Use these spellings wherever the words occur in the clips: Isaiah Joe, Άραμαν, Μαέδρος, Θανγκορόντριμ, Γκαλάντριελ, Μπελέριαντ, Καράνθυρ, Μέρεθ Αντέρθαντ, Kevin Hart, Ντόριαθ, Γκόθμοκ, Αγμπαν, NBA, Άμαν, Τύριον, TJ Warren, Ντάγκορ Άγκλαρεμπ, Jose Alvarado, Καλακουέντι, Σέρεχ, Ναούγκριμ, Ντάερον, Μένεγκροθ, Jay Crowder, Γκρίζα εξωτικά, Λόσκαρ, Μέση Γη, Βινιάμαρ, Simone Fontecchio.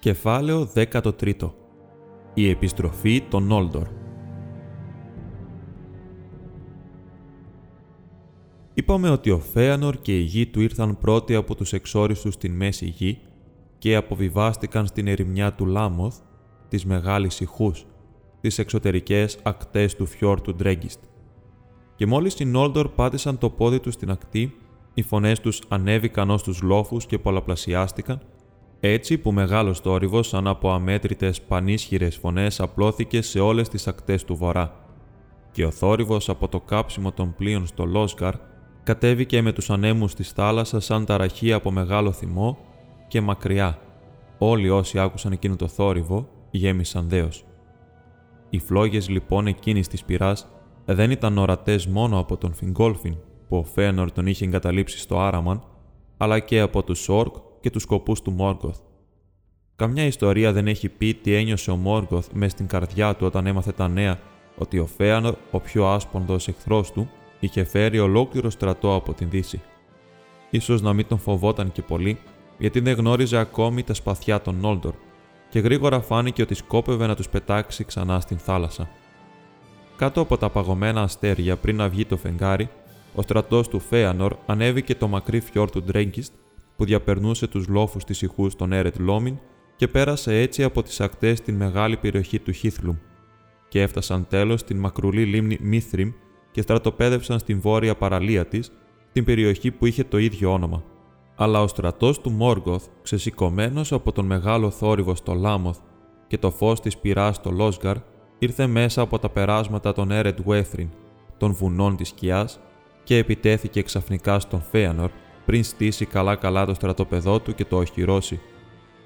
Κεφάλαιο 13. Η επιστροφή των Νόλντορ. Είπαμε ότι ο Φέανορ και η γη του ήρθαν πρώτοι από τους εξόριστους στην Μέση Γη και αποβιβάστηκαν στην ερημιά του Λάμμοθ, της Μεγάλης Ιχούς, τις εξωτερικές ακτές του φιόρ του Ντρένγκιστ. Και μόλις οι Νόλντορ πάτησαν το πόδι τους στην ακτή, οι φωνές τους ανέβηκαν ως τους λόφους και πολλαπλασιάστηκαν, έτσι που μεγάλος θόρυβος σαν από αμέτρητες πανίσχυρες φωνές απλώθηκε σε όλες τις ακτές του βορρά και ο θόρυβος από το κάψιμο των πλοίων στο Λόσκαρ κατέβηκε με τους ανέμους της θάλασσας σαν ταραχή από μεγάλο θυμό και μακριά. Όλοι όσοι άκουσαν εκείνο το θόρυβο γέμισαν δέος. Οι φλόγες λοιπόν εκείνης της πυράς δεν ήταν ορατές μόνο από τον Φιγκόλφιν που ο Φέανορ τον είχε εγκαταλείψει στο Άραμαν, αλλά και από τους Όρκ και τους σκοπούς του Μόργκοθ. Καμιά ιστορία δεν έχει πει τι ένιωσε ο Μόργκοθ μες στην καρδιά του όταν έμαθε τα νέα ότι ο Φέανορ, ο πιο άσπονδος εχθρός του, είχε φέρει ολόκληρο στρατό από την Δύση. Ίσως να μην τον φοβόταν και πολύ, γιατί δεν γνώριζε ακόμη τα σπαθιά των Νόλντορ και γρήγορα φάνηκε ότι σκόπευε να τους πετάξει ξανά στην θάλασσα. Κάτω από τα παγωμένα αστέρια πριν να βγει το φεγγάρι, ο στρατός του Φέανορ ανέβηκε το μακρύ φιόρ του Ντρένγκιστ, που διαπερνούσε τους λόφους της Ιχούς των Έρετ Λόμιν και πέρασε έτσι από τις ακτές στην μεγάλη περιοχή του Χίθλουμ και έφτασαν τέλος στην μακρουλή λίμνη Μίθριμ και στρατοπέδευσαν στην βόρεια παραλία της, την περιοχή που είχε το ίδιο όνομα. Αλλά ο στρατός του Μόργκοθ, ξεσηκωμένος από τον μεγάλο θόρυβο στο Λάμμοθ και το φως της πυράς στο Λόσκαρ, ήρθε μέσα από τα περάσματα των Ερετ Γουέθριν, των βουνών της σκιάς, και επιτέθηκε ξαφνικά στον Φέανορ, πριν στήσει καλά-καλά το στρατόπεδό του και το οχυρώσει.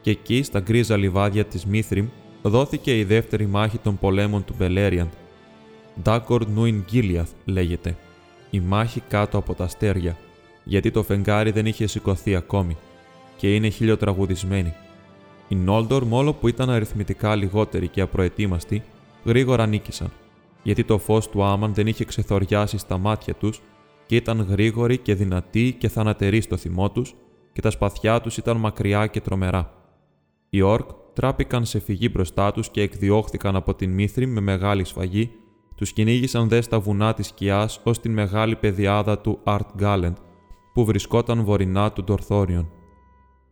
Και εκεί, στα γκρίζα λιβάδια της Μίθριμ, δόθηκε η δεύτερη μάχη των πολέμων του Μπελέριαντ. «Ντάκορ νουιν Γκίλιαθ» λέγεται. Η μάχη κάτω από τα αστέρια, γιατί το φεγγάρι δεν είχε σηκωθεί ακόμη και είναι χιλιοτραγουδισμένη. Οι Νόλντορ, μόλο που ήταν αριθμητικά λιγότεροι και απροετοίμαστοι, γρήγορα νίκησαν, γιατί το φως του Άμαν δεν είχε ξεθοριάσει στα μάτια τους και ήταν γρήγοροι και δυνατοί και θανατεροί στο θυμό τους και τα σπαθιά τους ήταν μακριά και τρομερά. Οι Ορκ τράπηκαν σε φυγή μπροστά τους και εκδιώχθηκαν από την Μίθριμ με μεγάλη σφαγή, τους κυνήγησαν δε στα βουνά της σκιάς ως την μεγάλη πεδιάδα του Αρτ Γκάλεντ, που βρισκόταν βορεινά του Ντορθόριον.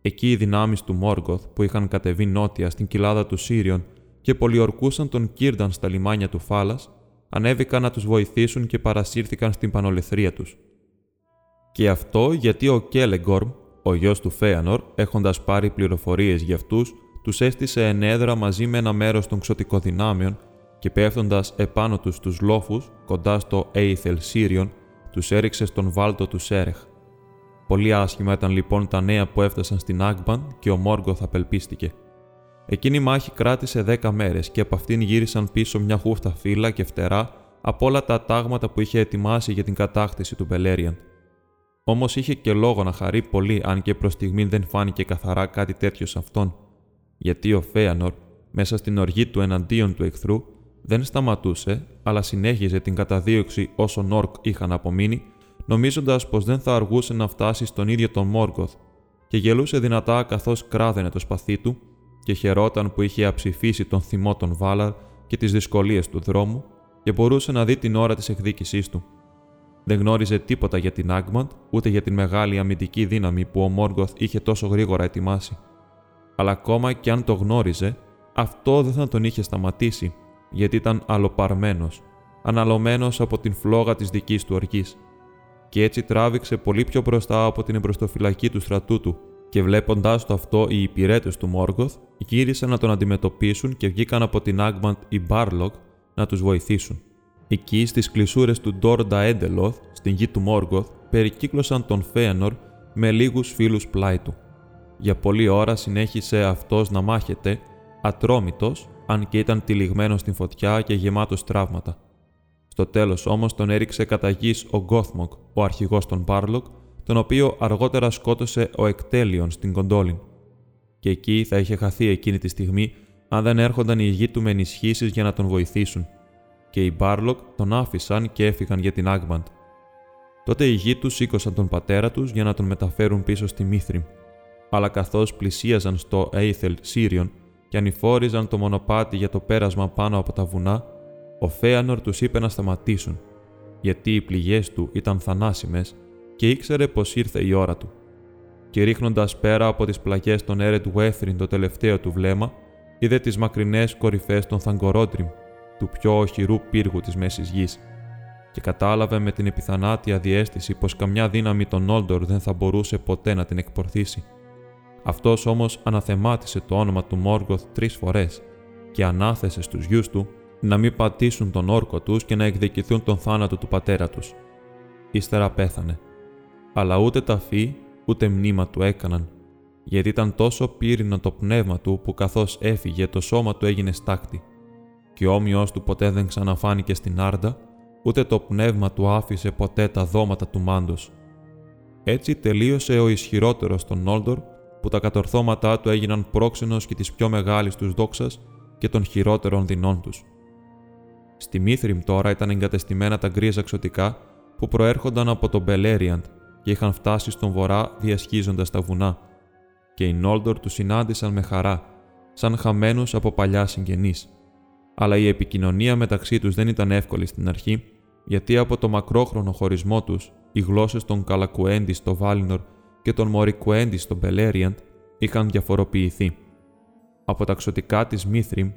Εκεί οι δυνάμεις του Μόργκοθ, που είχαν κατεβεί νότια στην κοιλάδα του Σίριον και πολιορκούσαν τον Κύρνταν στα λιμάνια του Φάλας, ανέβηκαν να τους βοηθήσουν και παρασύρθηκαν στην πανολεθρία τους. Και αυτό γιατί ο Κέλεγκορμ, ο γιος του Φέανορ, έχοντας πάρει πληροφορίες για αυτούς, τους έστησε ενέδρα μαζί με ένα μέρος των ξωτικοδυνάμεων και πέφτοντας επάνω τους στους λόφους, κοντά στο Έιθελ Σίριον, τους έριξε στον βάλτο του Σέρεχ. Πολύ άσχημα ήταν λοιπόν τα νέα που έφτασαν στην Αγμπαν και ο Μόργκοθ απελπίστηκε. Εκείνη η μάχη κράτησε 10 μέρες και από αυτήν γύρισαν πίσω μια χούφτα φύλλα και φτερά από όλα τα τάγματα που είχε ετοιμάσει για την κατάκτηση του Μπελέριαντ. Όμως είχε και λόγο να χαρεί πολύ, αν και προς στιγμή δεν φάνηκε καθαρά κάτι τέτοιο σε αυτόν, γιατί ο Φέανορ, μέσα στην οργή του εναντίον του εχθρού, δεν σταματούσε, αλλά συνέχιζε την καταδίωξη όσων Ορκ είχαν απομείνει, νομίζοντας πως δεν θα αργούσε να φτάσει στον ίδιο τον Μόργκοθ, και γελούσε δυνατά καθώς κράδαινε το σπαθί του και χαιρόταν που είχε αψηφίσει τον θυμό των Βάλαρ και τις δυσκολίες του δρόμου και μπορούσε να δει την ώρα της εκδίκησής του. Δεν γνώριζε τίποτα για την Άγμαντ, ούτε για την μεγάλη αμυντική δύναμη που ο Μόργκοθ είχε τόσο γρήγορα ετοιμάσει. Αλλά ακόμα και αν το γνώριζε, αυτό δεν θα τον είχε σταματήσει, γιατί ήταν αλοπαρμένος, αναλωμένος από την φλόγα της δικής του οργής. Και έτσι τράβηξε πολύ πιο μπροστά από την εμπροστοφυλακή του στρατού του, και βλέποντας το αυτό, οι υπηρέτες του Μόργκοθ γύρισαν να τον αντιμετωπίσουν και βγήκαν από την Άγμαντ οι Μπάρλοκ να τους βοηθήσουν. Εκεί, στις κλεισούρες του Ντόρντα Έντελοθ, στην γη του Μόργκοθ, περικύκλωσαν τον Φέανορ με λίγους φίλους πλάι του. Για πολλή ώρα συνέχισε αυτός να μάχεται, ατρόμητος, αν και ήταν τυλιγμένος στην φωτιά και γεμάτος τραύματα. Στο τέλος όμως τον έριξε κατά γης ο Γκόθμοκ, ο αρχηγός των Μπάρλοκ, τον οποίο αργότερα σκότωσε ο Εκτέλιον στην Κοντόλιν. Και εκεί θα είχε χαθεί εκείνη τη στιγμή, αν δεν έρχονταν οι γη του με ενισχύσεις για να τον βοηθήσουν. Και οι Μπάρλοκ τον άφησαν και έφυγαν για την Άγμπαντ. Τότε οι γη του σήκωσαν τον πατέρα τους για να τον μεταφέρουν πίσω στη Μίθριμ. Αλλά καθώς πλησίαζαν στο Έιθελ Σίριον και ανηφόριζαν το μονοπάτι για το πέρασμα πάνω από τα βουνά, ο Φέανορ τους είπε να σταματήσουν, γιατί οι πληγές του ήταν θανάσιμες και ήξερε πως ήρθε η ώρα του. Και ρίχνοντας πέρα από τις πλαγιές των Ερετ Γουέθριν το τελευταίο του βλέμμα, είδε τις μακρινές κορυφές των Θανγκορόντριμ, του πιο οχυρού πύργου της Μέσης Γης, και κατάλαβε με την επιθανάτια διαίσθηση πως καμιά δύναμη των Νόλντορ δεν θα μπορούσε ποτέ να την εκπορθήσει. Αυτός όμως αναθεμάτισε το όνομα του Μόργκοθ 3 φορές και ανάθεσε στους γιους του να μην πατήσουν τον όρκο τους και να εκδικηθούν τον θάνατο του πατέρα τους. Ύστερα πέθανε. Αλλά ούτε ταφή ούτε μνήμα του έκαναν, γιατί ήταν τόσο πύρινο το πνεύμα του που καθώς έφυγε το σώμα του έγινε στάκτη. Και όμοιος του ποτέ δεν ξαναφάνηκε στην Άρντα, ούτε το πνεύμα του άφησε ποτέ τα δώματα του μάντος. Έτσι τελείωσε ο ισχυρότερος των Νόλντορ, που τα κατορθώματά του έγιναν πρόξενος και της πιο μεγάλης τους δόξας και των χειρότερων δεινών τους. Στη Μίθριμ τώρα ήταν εγκατεστημένα τα γκρίζα εξωτικά που προέρχονταν από τον Μπελέριαντ και είχαν φτάσει στον βορρά διασχίζοντας τα βουνά, και οι Νόλντορ τους συνάντησαν με χαρά, σαν χαμένους από παλιά συγγενείς. Αλλά η επικοινωνία μεταξύ τους δεν ήταν εύκολη στην αρχή, γιατί από το μακρόχρονο χωρισμό τους, οι γλώσσες των Καλακουέντι στο Βάλινορ και των Μορικουέντι στο Μπελέριαντ είχαν διαφοροποιηθεί. Από τα ξωτικά της Μίθριμ,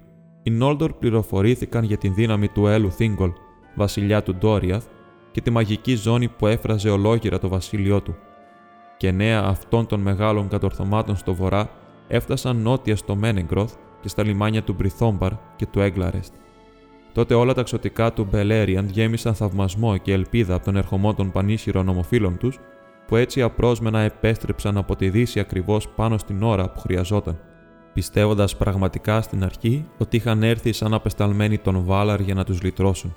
οι Νόλντορ πληροφορήθηκαν για την δύναμη του Έλου Θίγκολ, βασιλιά του Ντόριαθ, και τη μαγική ζώνη που έφραζε ολόγυρα το βασίλειό του. Και νέα αυτών των μεγάλων κατορθωμάτων στο βορρά έφτασαν νότια στο Μένεγκροθ και στα λιμάνια του Μπριθόμπαρ και του Έγκλαρεστ. Τότε όλα τα ξωτικά του Μπελέριαντ γέμισαν θαυμασμό και ελπίδα από τον ερχομό των πανίσχυρων ομοφύλων τους, που έτσι απρόσμενα επέστρεψαν από τη Δύση ακριβώς πάνω στην ώρα που χρειαζόταν, πιστεύοντας πραγματικά στην αρχή ότι είχαν έρθει σαν απεσταλμένοι των Βάλαρ για να τους λυτρώσουν.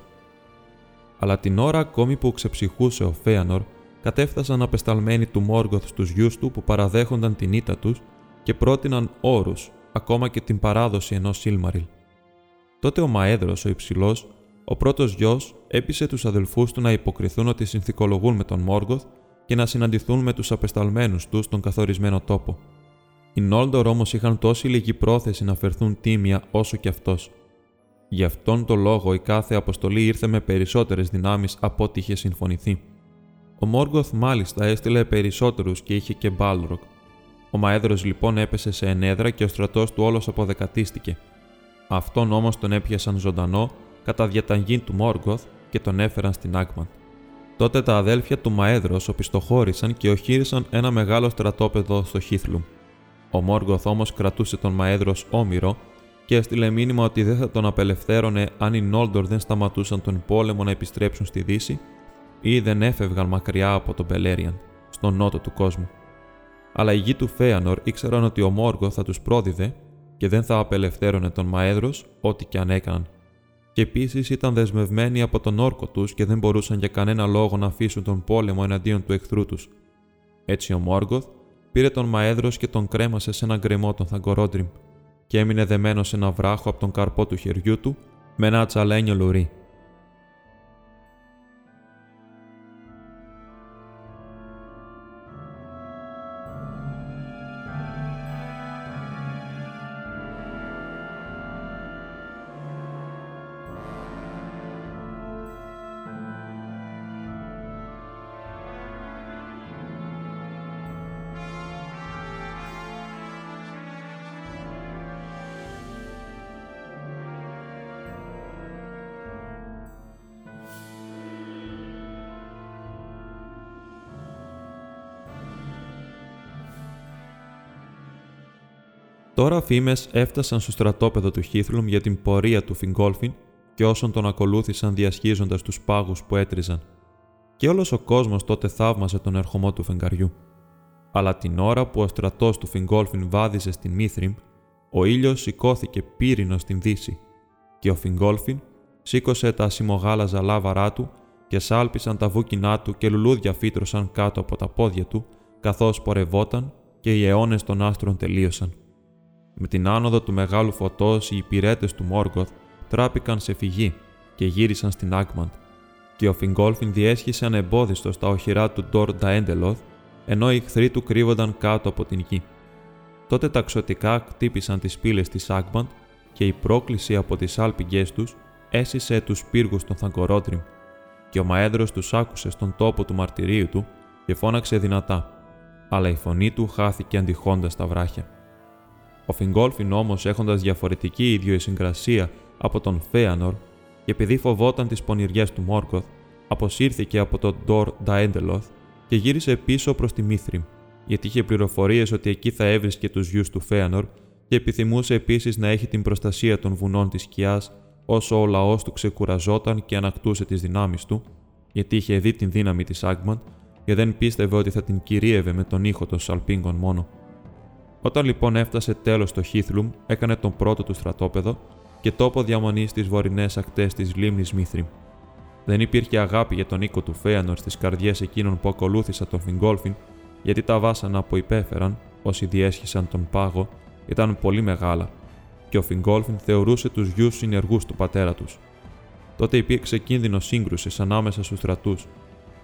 Αλλά την ώρα ακόμη που ξεψυχούσε ο Φέανορ, κατέφτασαν απεσταλμένοι του Μόργκοθ στους γιους του που παραδέχονταν την ήττα τους και πρότειναν όρους, ακόμα και την παράδοση ενός Σίλμαριλ. Τότε ο Μαέδρος, ο Υψηλός, ο πρώτος γιος, έπεισε τους αδελφούς του να υποκριθούν ότι συνθηκολογούν με τον Μόργκοθ και να συναντηθούν με τους απεσταλμένους τους στον καθορισμένο τόπο. Οι Νόλντορ όμως είχαν τόση λίγη πρόθεση να φερθούν τίμια όσο κι αυτός. Γι' αυτόν τον λόγο η κάθε αποστολή ήρθε με περισσότερες δυνάμεις από ό,τι είχε συμφωνηθεί. Ο Μόργκοθ μάλιστα έστειλε περισσότερους και είχε και Μπάλροκ. Ο Μαέδρος λοιπόν έπεσε σε ενέδρα και ο στρατός του όλος αποδεκατίστηκε. Αυτόν όμως τον έπιασαν ζωντανό κατά διαταγή του Μόργκοθ και τον έφεραν στην Άγμαντ. Τότε τα αδέλφια του Μαέδρος οπισθοχώρησαν και οχύρισαν ένα μεγάλο στρατόπεδο στο Χίθλουμ. Ο Μόργκοθ όμως κρατούσε τον Μαέδρος όμηρο και έστειλε μήνυμα ότι δεν θα τον απελευθέρωνε αν οι Νόλντορ δεν σταματούσαν τον πόλεμο να επιστρέψουν στη Δύση ή δεν έφευγαν μακριά από τον Μπελέριαντ, στον νότο του κόσμου. Αλλά οι γη του Φέανορ ήξεραν ότι ο Μόργκοθ θα τους πρόδιδε και δεν θα απελευθέρωνε τον Μαέδρος ό,τι και αν έκαναν. Και επίσης ήταν δεσμευμένοι από τον όρκο τους και δεν μπορούσαν για κανένα λόγο να αφήσουν τον πόλεμο εναντίον του εχθρού τους. Έτσι ο Μόργκοθ πήρε τον Μαέδρος και τον κρέμασε σε έναν γκρεμό των Θανγκορόντριμ και έμεινε δεμένο σε ένα βράχο από τον καρπό του χεριού του με ένα ατσαλένιο λουρί. Τώρα φήμες έφτασαν στο στρατόπεδο του Χίθλουμ για την πορεία του Φιγκόλφιν και όσων τον ακολούθησαν διασχίζοντας τους πάγους που έτριζαν. Και όλος ο κόσμος τότε θαύμασε τον ερχομό του φεγγαριού. Αλλά την ώρα που ο στρατός του Φιγκόλφιν βάδιζε στην Μίθριμ, ο ήλιος σηκώθηκε πύρινο στην δύση και ο Φιγκόλφιν σήκωσε τα ασημογάλαζα λάβαρά του και σάλπισαν τα βούκινά του και λουλούδια φύτρωσαν κάτω από τα πόδια του καθώς πορευόταν και οι αιώνες των άστρων τελείωσαν. Με την άνοδο του μεγάλου φωτός οι υπηρέτες του Μόργκοθ τράπηκαν σε φυγή και γύρισαν στην Άγμαντ και ο Φιγκόλφιν διέσχισε ανεμπόδιστο στα οχυρά του Ντόρ Νταέντελοθ, ενώ οι εχθροί του κρύβονταν κάτω από την γη. Τότε τα εξωτικά κτύπησαν τις πύλες της Άγμπαν και η πρόκληση από τις άλπιγγές τους έσυσε τους πύργους των Θανγκορόντριμ και ο Μαέδρος τους άκουσε στον τόπο του μαρτυρίου του και φώναξε δυνατά, αλλά η φωνή του χάθηκε αντιχώντας τα βράχια. Ο Φιγκόλφιν όμως, έχοντας διαφορετική ιδιοσυγκρασία από τον Φέανορ και επειδή φοβόταν τις πονηριές του Μόργκοθ, αποσύρθηκε από τον Ντόρ Νταέντελοθ και γύρισε πίσω προς τη Μίθριμ, γιατί είχε πληροφορίες ότι εκεί θα έβρισκε τους γιους του Φέανορ και επιθυμούσε επίσης να έχει την προστασία των βουνών της σκιάς όσο ο λαός του ξεκουραζόταν και ανακτούσε τις δυνάμεις του, γιατί είχε δει την δύναμη της Άγμαντ και δεν πίστευε ότι θα την κυρίευε με τον ήχο των σαλπίγκων μόνο. Όταν λοιπόν έφτασε τέλος στο Χίθλουμ, έκανε τον πρώτο του στρατόπεδο και τόπο διαμονής στις βορεινές ακτές της λίμνης Μίθριμ. Δεν υπήρχε αγάπη για τον οίκο του Φέανορ στις καρδιές εκείνων που ακολούθησαν τον Φιγκόλφιν, γιατί τα βάσανα που υπέφεραν όσοι διέσχισαν τον πάγο ήταν πολύ μεγάλα και ο Φιγκόλφιν θεωρούσε τους γιους συνεργούς του πατέρα τους. Τότε υπήρξε κίνδυνο σύγκρουσης ανάμεσα στους στρατούς,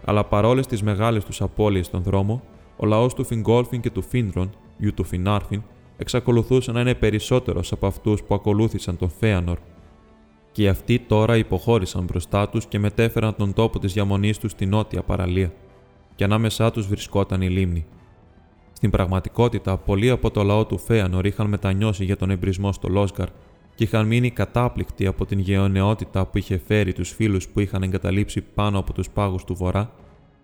αλλά παρόλες τις μεγάλες τους απώλειες στον δρόμο, ο λαός του Φιγκόλφιν και του Φίντρον, γιου του Φινάρφιν, εξακολουθούσε να είναι περισσότερος από αυτούς που ακολούθησαν τον Φέανορ. Και αυτοί τώρα υποχώρησαν μπροστά τους και μετέφεραν τον τόπο της διαμονής τους στη νότια παραλία, και ανάμεσά τους βρισκόταν η λίμνη. Στην πραγματικότητα, πολλοί από το λαό του Φέανορ είχαν μετανιώσει για τον εμπρισμό στο Λόσκαρ και είχαν μείνει κατάπληκτοι από την γεωνεότητα που είχε φέρει τους φίλους που είχαν εγκαταλείψει πάνω από τους πάγους του Βορρά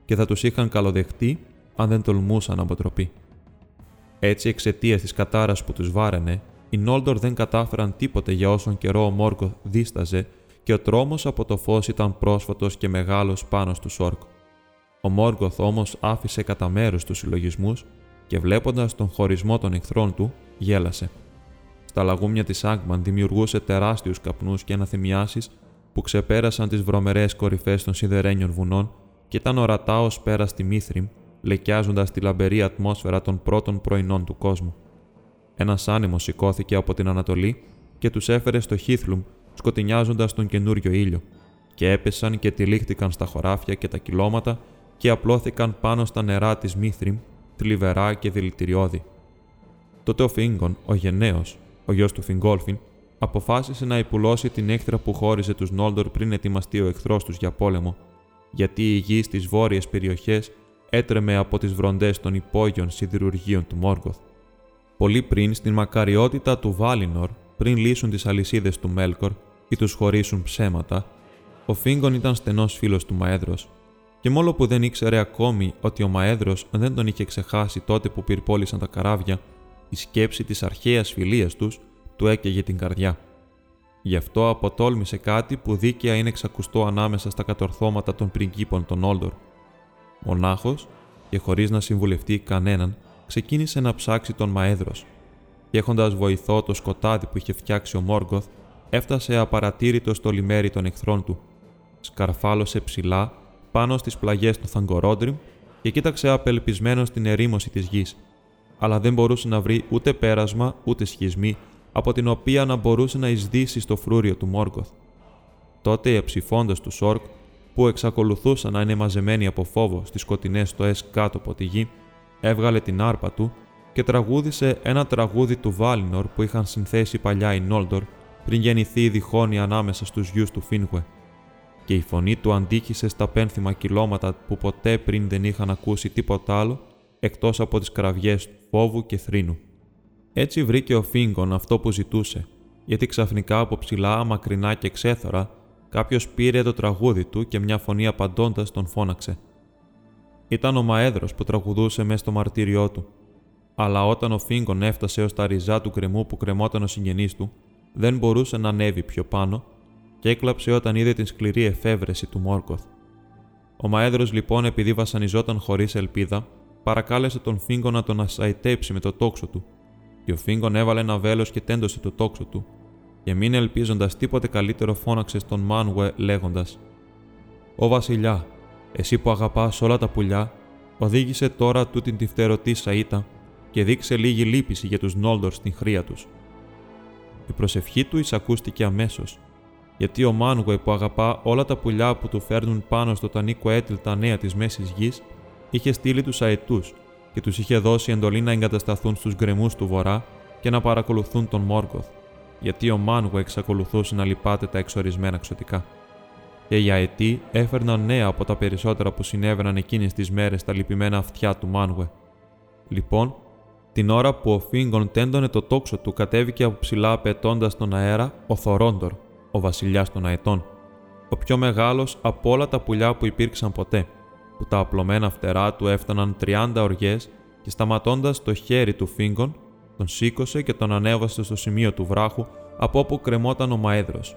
και θα τους είχαν καλοδεχτεί αν δεν τολμούσαν αποτροπή. Έτσι, εξαιτίας της κατάρας που τους βάραινε, οι Νόλντορ δεν κατάφεραν τίποτε για όσον καιρό ο Μόργκοθ δίσταζε και ο τρόμος από το φως ήταν πρόσφατος και μεγάλος πάνω στους Ορκ. Ο Μόργκοθ όμως άφησε κατά μέρος τους συλλογισμούς και βλέποντας τον χωρισμό των εχθρών του, γέλασε. Στα λαγούμια της Άγμαν δημιουργούσε τεράστιους καπνούς και αναθυμιάσεις που ξεπέρασαν τις βρωμερές κορυφές των σιδερένιων βουνών και ήταν ορατά ως πέρα στη Μίθριμ, λεκιάζοντας τη λαμπερή ατμόσφαιρα των πρώτων πρωινών του κόσμου. Ένας άνεμος σηκώθηκε από την Ανατολή και τους έφερε στο Χίθλουμ, σκοτεινιάζοντας τον καινούριο ήλιο, και έπεσαν και τυλίχτηκαν στα χωράφια και τα κυλώματα και απλώθηκαν πάνω στα νερά της Μίθριμ, θλιβερά και δηλητηριώδη. Τότε ο Φίγκον, ο γενναίος, ο γιος του Φιγκόλφιν, αποφάσισε να υπουλώσει την έχθρα που χώριζε τους Νόλντορ πριν ετοιμαστεί ο εχθρός τους για πόλεμο, γιατί η γη στις βόρειες περιοχές έτρεμε από τις βροντές των υπόγειων σιδηρουργείων του Μόργκοθ. Πολύ πριν στην μακαριότητα του Βάλινορ, πριν λύσουν τις αλυσίδες του Μέλκορ ή τους χωρίσουν ψέματα, ο Φίγκον ήταν στενός φίλος του Μαέδρος. Και μόνο που δεν ήξερε ακόμη ότι ο Μαέδρος δεν τον είχε ξεχάσει τότε που πυρπόλησαν τα καράβια, η σκέψη της αρχαίας φιλίας τους του έκαιγε την καρδιά. Γι' αυτό αποτόλμησε κάτι που δίκαια είναι εξακουστό ανάμεσα στα κατορθώματα των πριγκίπων των Νόλντορ. Μονάχος και χωρίς να συμβουλευτεί κανέναν, ξεκίνησε να ψάξει τον Μαέδρος και έχοντας βοηθό το σκοτάδι που είχε φτιάξει ο Μόργκοθ, έφτασε απαρατήρητο στο λιμέρι των εχθρών του. Σκαρφάλωσε ψηλά πάνω στις πλαγιές του Θανγκορόντριμ και κοίταξε απελπισμένος την ερήμωση της γης, αλλά δεν μπορούσε να βρει ούτε πέρασμα ούτε σχισμή από την οποία να μπορούσε να εισδύσει στο φρούριο του Μόργκοθ. Τότε, εψηφώντας τους Ορκ, που εξακολουθούσαν να είναι μαζεμένοι από φόβο στις σκοτεινές στοές κάτω από τη γη, έβγαλε την άρπα του και τραγούδισε ένα τραγούδι του Βάλινορ που είχαν συνθέσει παλιά οι Νόλντορ πριν γεννηθεί η διχόνοια ανάμεσα στους γιους του Φίνγουε. Και η φωνή του αντίχησε στα πένθυμα κυλώματα που ποτέ πριν δεν είχαν ακούσει τίποτα άλλο εκτός από τις κραυγές φόβου και θρήνου. Έτσι βρήκε ο Φίγκον αυτό που ζητούσε, γιατί ξαφνικά από ψηλά, μακρινά και ξέθωρα, κάποιος πήρε το τραγούδι του και μια φωνή απαντώντας τον φώναξε. Ήταν ο Μαέδρος που τραγουδούσε μέσα στο μαρτύριό του. Αλλά όταν ο Φίγκον έφτασε ως τα ριζά του κρεμού που κρεμόταν ο συγγενής του, δεν μπορούσε να ανέβει πιο πάνω, και έκλαψε όταν είδε την σκληρή εφεύρεση του Μόργκοθ. Ο Μαέδρος λοιπόν, επειδή βασανιζόταν χωρίς ελπίδα, παρακάλεσε τον Φίγκο να τον ασαϊτέψει με το τόξο του, και ο Φίγκον έβαλε ένα βέλος και τέντωσε το τόξο του, και μην ελπίζοντας τίποτε καλύτερο φώναξε στον Μάνουε λέγοντας «Ω βασιλιά, εσύ που αγαπάς όλα τα πουλιά, οδήγησε τώρα τούτην τη φτερωτή σαΐτα και δείξε λίγη λύπηση για τους Νόλντορ στην χρία τους». Η προσευχή του εισακούστηκε αμέσως, γιατί ο Μάνουε που αγαπά όλα τα πουλιά που του φέρνουν πάνω στο τανίκο έτυλ τα νέα της Μέσης Γης, είχε στείλει τους αετούς και τους είχε δώσει εντολή να εγκατασταθούν στους γκρεμούς του βορρά και να παρακολουθούν τον Μόργκοθ, γιατί ο Μάνουε εξακολουθούσε να λυπάται τα εξορισμένα ξωτικά. Και οι αετοί έφερναν νέα από τα περισσότερα που συνέβαιναν εκείνες τις μέρες στα λυπημένα αυτιά του Μάνουε. Λοιπόν, την ώρα που ο Φίγκον τέντωνε το τόξο του, κατέβηκε από ψηλά πετώντας τον αέρα ο Θορόντορ, ο βασιλιάς των αετών, ο πιο μεγάλος από όλα τα πουλιά που υπήρξαν ποτέ, που τα απλωμένα φτερά του έφταναν 30 οργιές και σταματώντας το χέρι του Φίγκον, τον σήκωσε και τον ανέβασε στο σημείο του βράχου από όπου κρεμόταν ο Μαέδρος.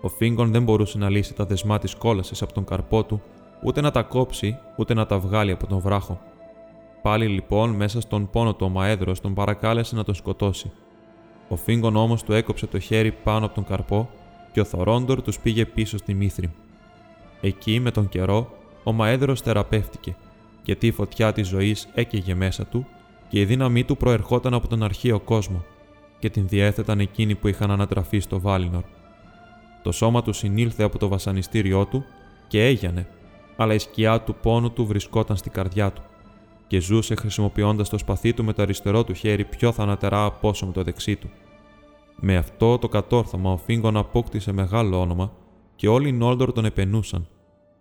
Ο Φίγκον δεν μπορούσε να λύσει τα δεσμά της κόλασης από τον καρπό του, ούτε να τα κόψει, ούτε να τα βγάλει από τον βράχο. Πάλι λοιπόν μέσα στον πόνο του ο Μαέδρος τον παρακάλεσε να τον σκοτώσει. Ο Φίγκον όμως του έκοψε το χέρι πάνω από τον καρπό και ο Θορόντορ τους πήγε πίσω στη Μίθριμ. Εκεί με τον καιρό ο Μαέδρος θεραπεύτηκε, γιατί η φωτιά της ζωής έκαιγε μέσα του και η δύναμή του προερχόταν από τον αρχαίο κόσμο και την διέθεταν εκείνοι που είχαν ανατραφεί στο Βάλινορ. Το σώμα του συνήλθε από το βασανιστήριό του και έγιανε, αλλά η σκιά του πόνου του βρισκόταν στην καρδιά του και ζούσε χρησιμοποιώντας το σπαθί του με το αριστερό του χέρι πιο θανατερά από όσο με το δεξί του. Με αυτό το κατόρθωμα ο Φίγκον απόκτησε μεγάλο όνομα και όλοι οι Νόλντορ τον επενούσαν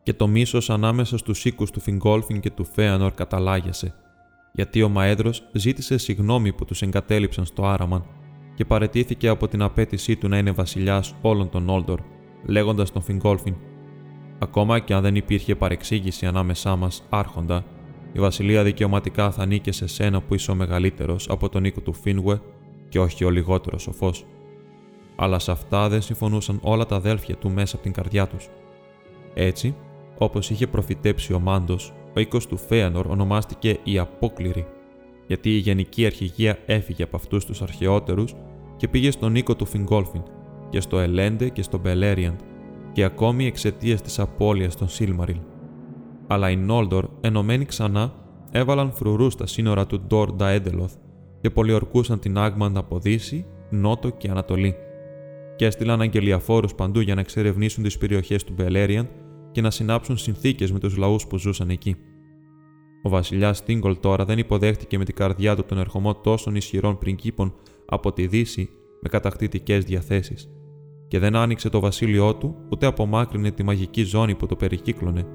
και το μίσος ανάμεσα στους οίκους του Φιγκόλφιν και του Φέανορ καταλάγιασε, γιατί ο Μαέδρος ζήτησε συγγνώμη που τους εγκατέλειψαν στο Άραμαν και παραιτήθηκε από την απέτησή του να είναι βασιλιάς όλων των Νόλντορ, λέγοντας τον Φιγκόλφιν «Ακόμα και αν δεν υπήρχε παρεξήγηση ανάμεσά μας, άρχοντα, η βασιλεία δικαιωματικά θα νίκε σε σένα που είσαι ο μεγαλύτερος από τον οίκο του Φίνγουε και όχι ο λιγότερος σοφός». Αλλά σε αυτά δεν συμφωνούσαν όλα τα αδέλφια του μέσα από την καρδιά τους. Έτσι, όπως είχε προφητέψει ο Μάντος, ο οίκος του Φέανορ ονομάστηκε η Απόκληρη, γιατί η γενική αρχηγία έφυγε από αυτούς τους αρχαιότερους και πήγε στον οίκο του Φιγκόλφιν και στο Ελέντε και στο Μπελέριαντ και ακόμη εξαιτίας της απώλειας των Σίλμαριλ. Αλλά οι Νόλντορ, ενωμένοι ξανά, έβαλαν φρουρού στα σύνορα του Ντόρ Νταέντελοθ και πολιορκούσαν την Άγμπαν από δύση, νότο και ανατολή, και έστειλαν αγγελιαφόρους παντού για να εξερευνήσουν τις περιοχές του Μπελέριαντ και να συνάψουν συνθήκες με τους λαούς που ζούσαν εκεί. Ο βασιλιάς Τίνγκολ τώρα δεν υποδέχτηκε με την καρδιά του τον ερχομό τόσων ισχυρών πριγκίπων από τη Δύση με κατακτητικές διαθέσεις, και δεν άνοιξε το βασίλειό του ούτε απομάκρυνε τη μαγική ζώνη που το περικύκλωνε,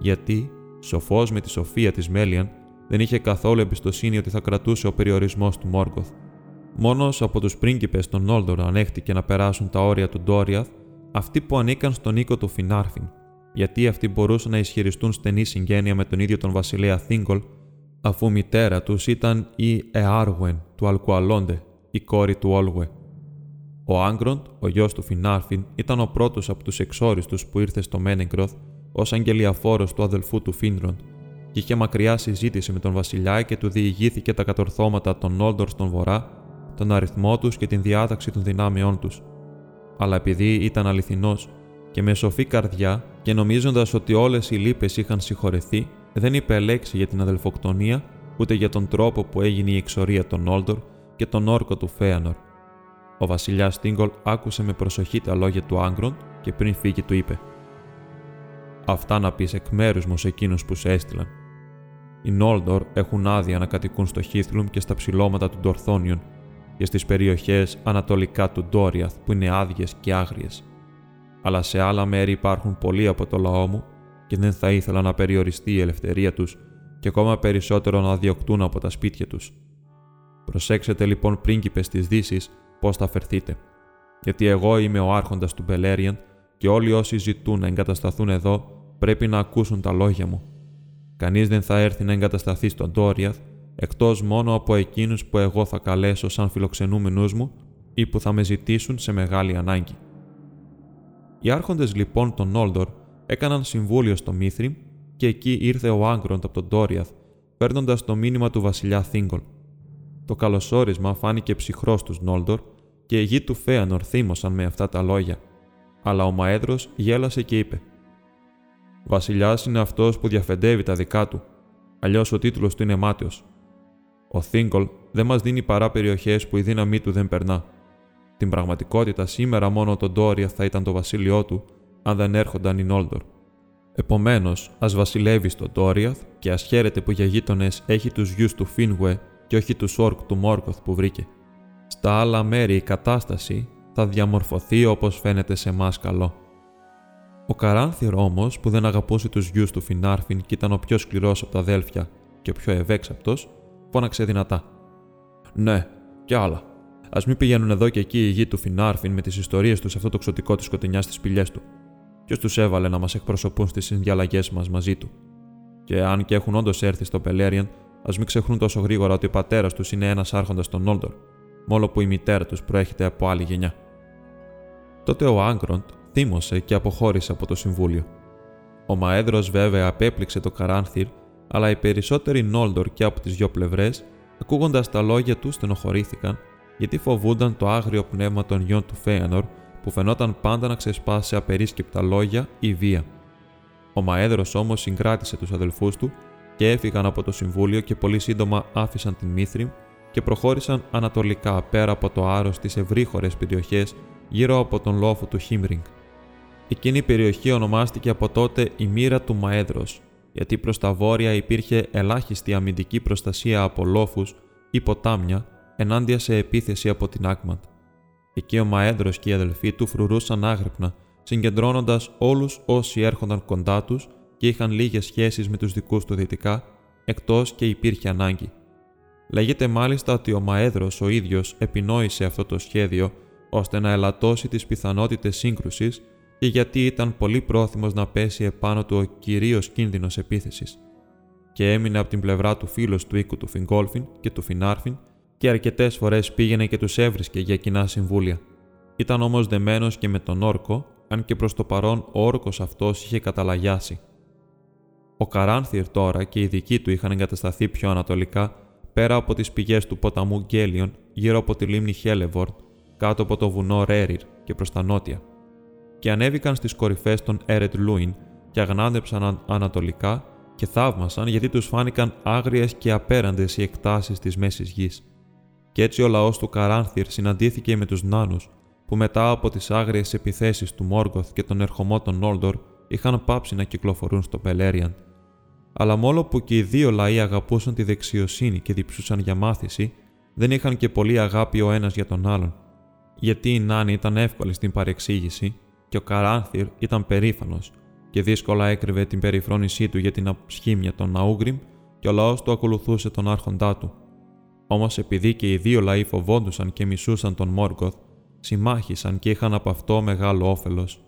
γιατί, σοφός με τη σοφία της Μέλιαν, δεν είχε καθόλου εμπιστοσύνη ότι θα κρατούσε ο περιορισμός του Μόργκοθ. Μόνος από τους πρίγκιπες των Νόλντορ ανέχτηκε να περάσουν τα όρια του Ντόριαθ, αυτοί που ανήκαν στον οίκο του Φινάρφιν, γιατί αυτοί μπορούσαν να ισχυριστούν στενή συγγένεια με τον ίδιο τον βασιλέα Θίνγκολ, αφού μητέρα τους ήταν η Εάργουεν του Αλκουαλόντε, η κόρη του Όλγουε. Ο Άγκροντ, ο γιος του Φινάρφιν, ήταν ο πρώτος από τους εξόριστους που ήρθε στο Μένεγκροθ ως αγγελιαφόρος του αδελφού του Φίνροντ και είχε μακριά συζήτηση με τον βασιλιά και του διηγήθηκε τα κατορθώματα των Νόλντορ στον βορρά, τον αριθμό τους και την διάταξη των δυνάμεών τους. Αλλά επειδή ήταν αληθινός και με σοφή καρδιά και νομίζοντας ότι όλες οι λύπες είχαν συγχωρεθεί, δεν είπε λέξη για την αδελφοκτονία ούτε για τον τρόπο που έγινε η εξορία των Νόλντορ και τον όρκο του Φέανορ. Ο βασιλιάς Τίνγκολ άκουσε με προσοχή τα λόγια του Άγκροντ και πριν φύγει του είπε «Αυτά να πεις εκ μέρους μου σε εκείνους που σε έστειλαν. Οι Νόλντορ έχουν άδεια να κατοικούν στο Χίθλουμ και στα ψηλώματα του Ντορθόριον και στις περιοχές ανατολικά του Ντόριαθ που είναι άδειες και άγριες. Αλλά σε άλλα μέρη υπάρχουν πολλοί από το λαό μου και δεν θα ήθελα να περιοριστεί η ελευθερία τους και ακόμα περισσότερο να διωκτούν από τα σπίτια τους. Προσέξετε λοιπόν, πρίγκιπες της Δύσης, πώς θα φερθείτε. Γιατί εγώ είμαι ο άρχοντας του Μπελέριαντ και όλοι όσοι ζητούν να εγκατασταθούν εδώ πρέπει να ακούσουν τα λόγια μου. Κανείς δεν θα έρθει να εγκατασταθεί στον Ντόριαθ εκτός μόνο από εκείνους που εγώ θα καλέσω σαν φιλοξενούμενους μου ή που θα με ζητήσουν σε μεγάλη ανάγκη». Οι άρχοντες λοιπόν των Νόλντορ έκαναν συμβούλιο στο Μίθριμ και εκεί ήρθε ο Άγκροντ από τον Ντόριαθ, παίρνοντας το μήνυμα του βασιλιά Θίνγκολ. Το καλωσόρισμα φάνηκε ψυχρό στους Νόλντορ και οι γη του Φέανορ θύμωσαν με αυτά τα λόγια. Αλλά ο Μαέδρος γέλασε και είπε: «Βασιλιάς είναι αυτός που διαφεντεύει τα δικά του, αλλιώς ο τίτλος του είναι μάταιος. Ο Θίγκολ δεν μας δίνει παρά περιοχές που η δύναμή του δεν περνά. Την πραγματικότητα σήμερα μόνο τον Ντόριαθ θα ήταν το βασίλειό του, αν δεν έρχονταν οι Νόλντορ. Επομένως, ας βασιλεύει στον Ντόριαθ και ας χαίρεται που για γείτονες έχει τους γιους του Φίνγουε και όχι τους όρκ του Μόργκοθ που βρήκε. Στα άλλα μέρη η κατάσταση θα διαμορφωθεί όπως φαίνεται σε εμάς καλό». Ο Καράνθυρ όμως, που δεν αγαπούσε τους γιους του Φινάρφιν και ήταν ο πιο σκληρός από τα αδέλφια και ο πιο ευέξαπτος, φώναξε δυνατά: «Ναι, κι άλλα. Ας μην πηγαίνουν εδώ και εκεί οι γη του Φινάρφιν με τις ιστορίες του σε αυτό το ξωτικό της σκοτεινιάς στις σπηλιές του. Ποιος τους έβαλε να μας εκπροσωπούν στις συνδιαλλαγές μας μαζί του? Και αν και έχουν όντως έρθει στο Μπελέριαντ, ας μην ξεχνούν τόσο γρήγορα ότι ο πατέρας τους είναι ένας άρχοντας των Νόλντορ, μόλο που η μητέρα τους προέρχεται από άλλη γενιά». Τότε ο Άγκροντ θύμωσε και αποχώρησε από το συμβούλιο. Ο Μαέδρος βέβαια απέπληξε το Καράνθυρ, αλλά οι περισσότεροι Νόλντορ και από τις δυο πλευρές, ακούγοντας τα λόγια του, στενοχωρήθηκαν, γιατί φοβούνταν το άγριο πνεύμα των γιών του Φέανορ, που φαινόταν πάντα να ξεσπά σε απερίσκεπτα λόγια ή βία. Ο Μαέδρος όμως συγκράτησε τους αδελφούς του και έφυγαν από το συμβούλιο και πολύ σύντομα άφησαν την Μίθριμ και προχώρησαν ανατολικά πέρα από το Άρος στις ευρύχωρες περιοχές γύρω από τον λόφο του Χίμρινγκ. Εκείνη η περιοχή ονομάστηκε από τότε η μοίρα του Μαέδρος, γιατί προς τα βόρεια υπήρχε ελάχιστη αμυντική προστασία από λόφους ή ποτάμια ενάντια σε επίθεση από την Άγκμπαν. Εκεί ο Μαέδρος και οι αδελφοί του φρουρούσαν άγρυπνα, συγκεντρώνοντας όλους όσοι έρχονταν κοντά τους και είχαν λίγες σχέσεις με τους δικούς του δυτικά, εκτός και υπήρχε ανάγκη. Λέγεται μάλιστα ότι ο Μαέδρος ο ίδιος επινόησε αυτό το σχέδιο ώστε να ελαττώσει τις πιθανότητες σύγκρουσης και γιατί ήταν πολύ πρόθυμος να πέσει επάνω του ο κυρίως κίνδυνος επίθεσης. Και έμεινε από την πλευρά του φίλος του οίκου του Φιγκόλφιν και του Φινάρφιν και αρκετές φορές πήγαινε και τους έβρισκε για κοινά συμβούλια. Ήταν όμως δεμένος και με τον όρκο, αν και προς το παρόν ο όρκος αυτός είχε καταλαγιάσει. Ο Καράνθυρ τώρα και οι δικοί του είχαν εγκατασταθεί πιο ανατολικά, πέρα από τις πηγές του ποταμού Γκέλιον, γύρω από τη λίμνη Χέλεβορντ, κάτω από το βουνό Ρέριρ και προς τα νότια. Και ανέβηκαν στις κορυφές των Έρετ Λούιν και αγνάντεψαν ανατολικά και θαύμασαν γιατί τους φάνηκαν άγριες και απέραντες οι εκτάσεις της Μέσης Γης. Κι έτσι ο λαός του Καράνθυρ συναντήθηκε με τους Νάνους, που μετά από τις άγριες επιθέσεις του Μόργκοθ και τον ερχομό των Νόλντορ είχαν πάψει να κυκλοφορούν στο Μπελέριαντ. Αλλά μόλο που και οι δύο λαοί αγαπούσαν τη δεξιοσύνη και διψούσαν για μάθηση, δεν είχαν και πολύ αγάπη ο ένας για τον άλλον. Γιατί οι Νάνοι ήταν εύκολοι στην παρεξήγηση και ο Καράνθυρ ήταν περήφανος και δύσκολα έκρυβε την περιφρόνησή του για την αψχήμια των Ναούγκριμ και ο λαός του ακολουθούσε τον άρχοντά του. Όμως επειδή και οι δύο λαοί φοβόντουσαν και μισούσαν τον Μόργκοθ, συμμάχησαν και είχαν από αυτό μεγάλο όφελος.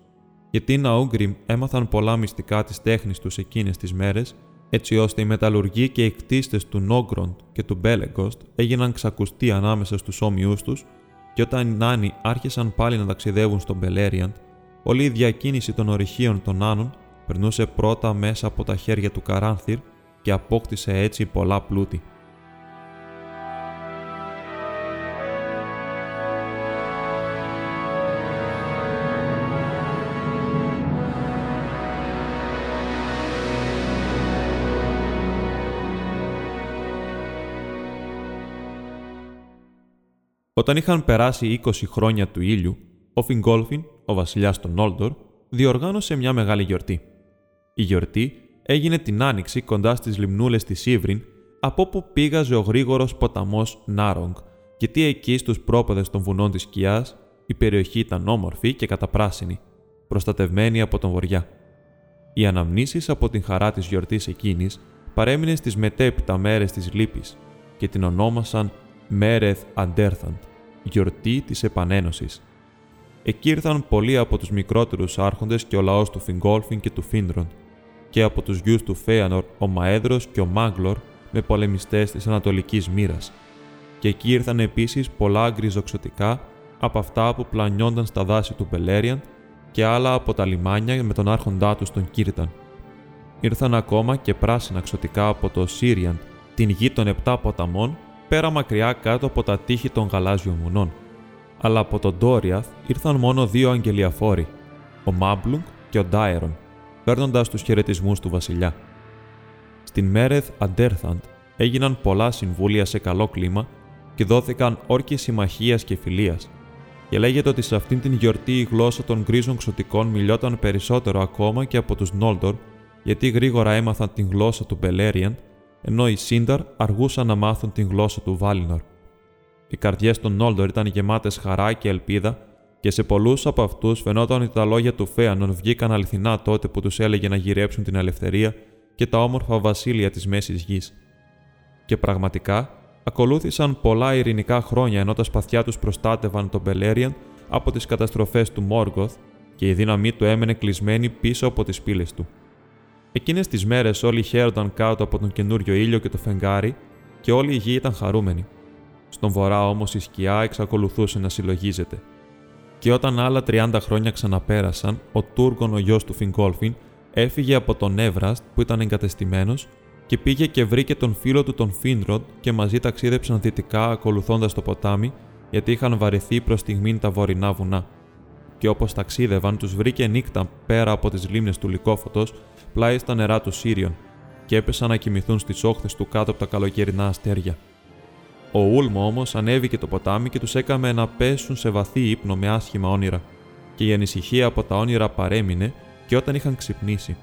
Γιατί οι Ναούγκριμ έμαθαν πολλά μυστικά της τέχνης τους εκείνες τις μέρες, έτσι ώστε οι μεταλλουργοί και οι κτίστες του Νόγκροντ και του Μπέλεγκοστ έγιναν ξακουστοί ανάμεσα στους όμοιούς τους, και όταν οι Νάνοι άρχισαν πάλι να ταξιδεύουν στον Μπελέριαντ, όλη η διακίνηση των ορυχείων των Νάνων περνούσε πρώτα μέσα από τα χέρια του Καράνθυρ και απόκτησε έτσι πολλά πλούτη. Όταν είχαν περάσει 20 χρόνια του ήλιου, ο Φιγκόλφιν, ο βασιλιάς των Νόλντορ, διοργάνωσε μια μεγάλη γιορτή. Η γιορτή έγινε την άνοιξη κοντά στις λιμνούλες της Ήβριν, από όπου πήγαζε ο γρήγορος ποταμός Νάρογκ, γιατί εκεί στους πρόποδες των βουνών της Σκιάς η περιοχή ήταν όμορφη και καταπράσινη, προστατευμένη από τον βοριά. Οι αναμνήσεις από την χαρά της γιορτής εκείνης παρέμεινε στις μετέπειτα μέρες της λύπης και την ονόμασαν Μέρεθ Αντέρθαντ, γιορτή της επανένωσης. Εκεί ήρθαν πολλοί από τους μικρότερους άρχοντες και ο λαός του Φιγκόλφιν και του Φίντρον, και από τους γιους του Φέανορ ο Μαέδρος και ο Μάγκλορ με πολεμιστές της Ανατολικής Μοίρας. Και εκεί ήρθαν επίσης πολλά γκριζοξωτικά από αυτά που πλανιόνταν στα δάση του Μπελέριαντ και άλλα από τα λιμάνια με τον άρχοντά τους τον Κύρταν. Ήρθαν ακόμα και πράσινα ξωτικά από το Σίριον, την γη των 7 ποταμών, πέρα μακριά κάτω από τα τείχη των γαλάζιων βουνών. Αλλά από τον Ντόριαθ ήρθαν μόνο δύο αγγελιαφόροι, ο Μάμπλουγκ και ο Ντάερον, παίρνοντας τους χαιρετισμούς του βασιλιά. Στην Μέρεθ Αντέρθαντ έγιναν πολλά συμβούλια σε καλό κλίμα και δόθηκαν όρκοι συμμαχίας και φιλίας, και λέγεται ότι σε αυτήν την γιορτή η γλώσσα των γκρίζων εξωτικών μιλιόταν περισσότερο ακόμα και από τους Νόλντορ, γιατί γρήγορα έμαθαν την γλώσσα του Μπελέριαντ, ενώ οι Σύνταρ αργούσαν να μάθουν την γλώσσα του Βάλινορ. Οι καρδιές των Νόλντορ ήταν γεμάτες χαρά και ελπίδα, και σε πολλούς από αυτούς φαινόταν ότι τα λόγια του Φέανορ βγήκαν αληθινά τότε που τους έλεγε να γυρέψουν την ελευθερία και τα όμορφα βασίλεια της Μέσης Γης. Και πραγματικά, ακολούθησαν πολλά ειρηνικά χρόνια ενώ τα σπαθιά τους προστάτευαν τον Μπελέριαντ από τις καταστροφές του Μόργκοθ και η δύναμή του έμενε κλεισμένη πίσω από τις πύλες του. Εκείνες τις μέρες όλοι χαίρονταν κάτω από τον καινούριο ήλιο και το φεγγάρι και όλη η γη ήταν χαρούμενη. Στον βορρά όμως η σκιά εξακολουθούσε να συλλογίζεται. Και όταν άλλα 30 χρόνια ξαναπέρασαν, ο Τούργων ο γιος του Φιγκόλφιν έφυγε από τον Εύραστ που ήταν εγκατεστημένος και πήγε και βρήκε τον φίλο του τον Φίνροντ και μαζί ταξίδεψαν δυτικά ακολουθώντας το ποτάμι, γιατί είχαν βαρεθεί προς στιγμήν τα βορεινά βουνά. Και όπως ταξίδευαν, τους βρήκε νύχτα πέρα από τις λίμνες του Λυκόφωτος, πλάι στα νερά του Σύριον, και έπεσαν να κοιμηθούν στις όχθες του κάτω από τα καλοκαιρινά αστέρια. Ο Ούλμο όμως ανέβηκε το ποτάμι και τους έκαμε να πέσουν σε βαθύ ύπνο με άσχημα όνειρα, και η ανησυχία από τα όνειρα παρέμεινε και όταν είχαν ξυπνήσει.